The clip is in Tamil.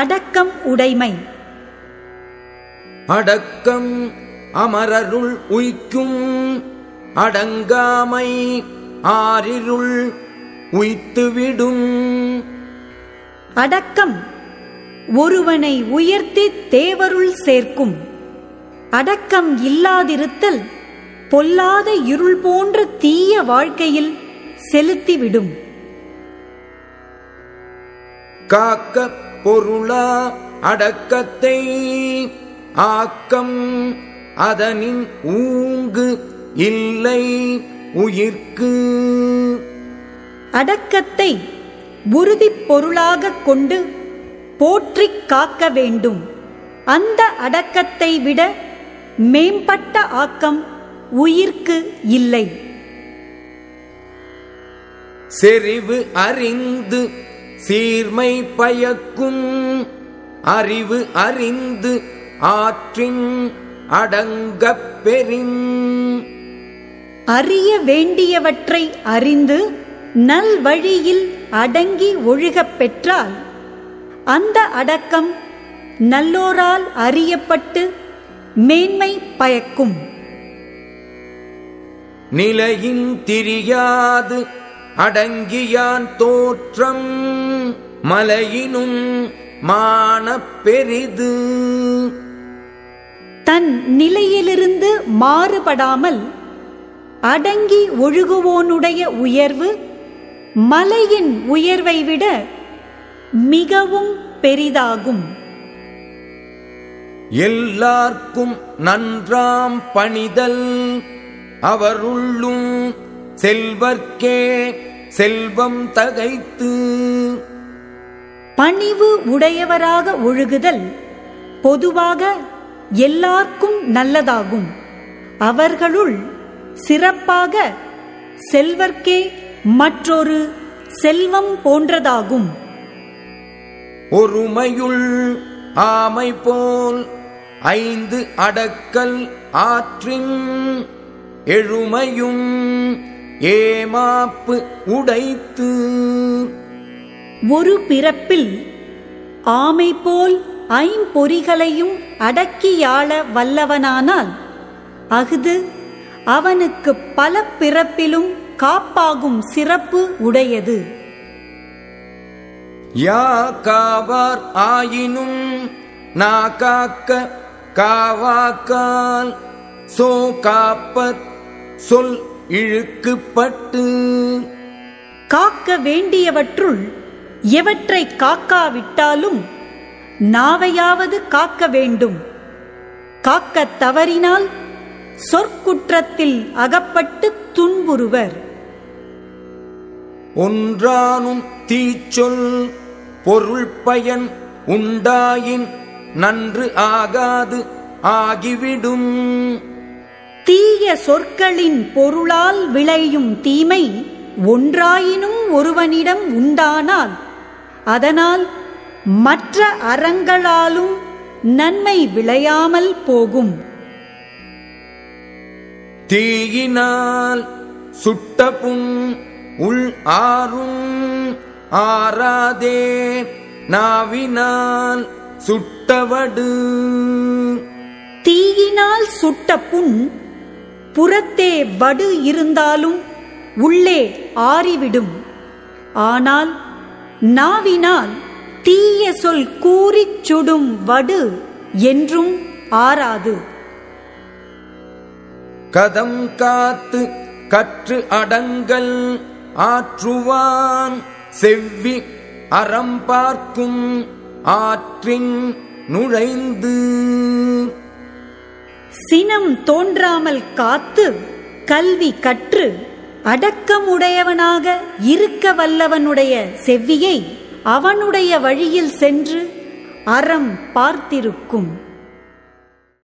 அடக்கம் உடைமை. அடக்கம் அமரருள் உய்க்கும் அடங்காமை ஆரிருள் உய்த்துவிடும். அடக்கம் ஒருவனை உயர்த்தி தேவருள் சேர்க்கும். அடக்கம் இல்லாதிருத்தல் பொல்லாத இருள் போன்ற தீய வாழ்க்கையில் செலுத்திவிடும். காக்க பொருளா அடக்கத்தை ஆக்கம் அதனின் ஊங்கு இல்லை உயிர்க்கு. அடக்கத்தை உறுதி பொருளாக கொண்டு போற்றிக் காக்க வேண்டும். அந்த அடக்கத்தை விட மேம்பட்ட ஆக்கம் உயிர்க்கு இல்லை. செறிவு அறிந்து சீர்மை பயக்கும் அறிவு அறிந்து ஆற்றின் அடங்கப் பெறின். அறிய வேண்டியவற்றை அறிந்து நல்வழியில் அடங்கி ஒழுகப் பெற்றால் அந்த அடக்கம் நல்லோரால் அறியப்பட்டு மேன்மை பயக்கும். நிலையின் திரியாது அடங்கியான் தோற்றம் மலையினும் மானப் பெரிது. தன் நிலையிலிருந்து மாறுபடாமல் அடங்கி ஒழுகுவோனுடைய உயர்வு மலையின் உயர்வை விட மிகவும் பெரிதாகும். எல்லார்க்கும் நன்றாம் பணிதல் அவருள்ளும் செல்வர்க்கே செல்வம் தகைத்து. பணிவு உடையவராக ஒழுகுதல் பொதுவாக எல்லார்க்கும் நல்லதாகும். அவர்களுள் சிறப்பாக செல்வர்க்கே மற்றொரு செல்வம் போன்றதாகும். ஒருமையுள் ஆமை போல் ஐந்து அடக்கல் ஆற்றின் எழுமையும் ஏமாப்பு உடைத்து. ஒரு பிறப்பில் ஆமை போல் ஐம்பொறிகளையும் அடக்கியாள வல்லவனானால் அஃது அவனுக்கு பல பிறப்பிலும் காப்பாகும் சிறப்பு உடையது. யா காவார் ஆயினும் நா காக்க காவாக்கால் சோ காப்பற் சொல் இழுக்குப்பட்டு. காக்க வேண்டியவற்றுள் எவற்றை காக்காவிட்டாலும் நாவையாவது காக்க வேண்டும். காக்க தவறினால் சொற்குற்றத்தில் அகப்பட்டு துன்புறுவர். ஒன்றானும் தீச்சொல் பொருள் பயன் உண்டாயின் நன்று ஆகாது ஆகிவிடும். தீய சொற்களின் பொருளால் விளையும் தீமை ஒன்றாயினும் ஒருவனிடம் உண்டானால் அதனால் மற்ற அறங்களாலும் நன்மை விளையாமல் போகும். தீயினால் சுட்டபுண் உள் ஆறும் ஆராதே நாவினால் சுட்டவடு. தீயினால் சுட்ட புண் புறத்தே வடு இருந்தாலும் உள்ளே ஆறிவிடும். ஆனால் நாவினால் தீய சொல் கூறிச் சுடும் வடு என்றும் ஆறாது. கதம் காத்து கற்று அடங்கல் ஆற்றுவான் செவ்வி அறம் பார்க்கும் ஆற்றின் நுழைந்து. சினம் தோன்றாமல் காத்து கல்வி கற்று அடக்கமுடையவனாக இருக்க வல்லவனுடைய செவ்வியை அவனுடைய வழியில் சென்று அறம் பார்த்திருக்கும்.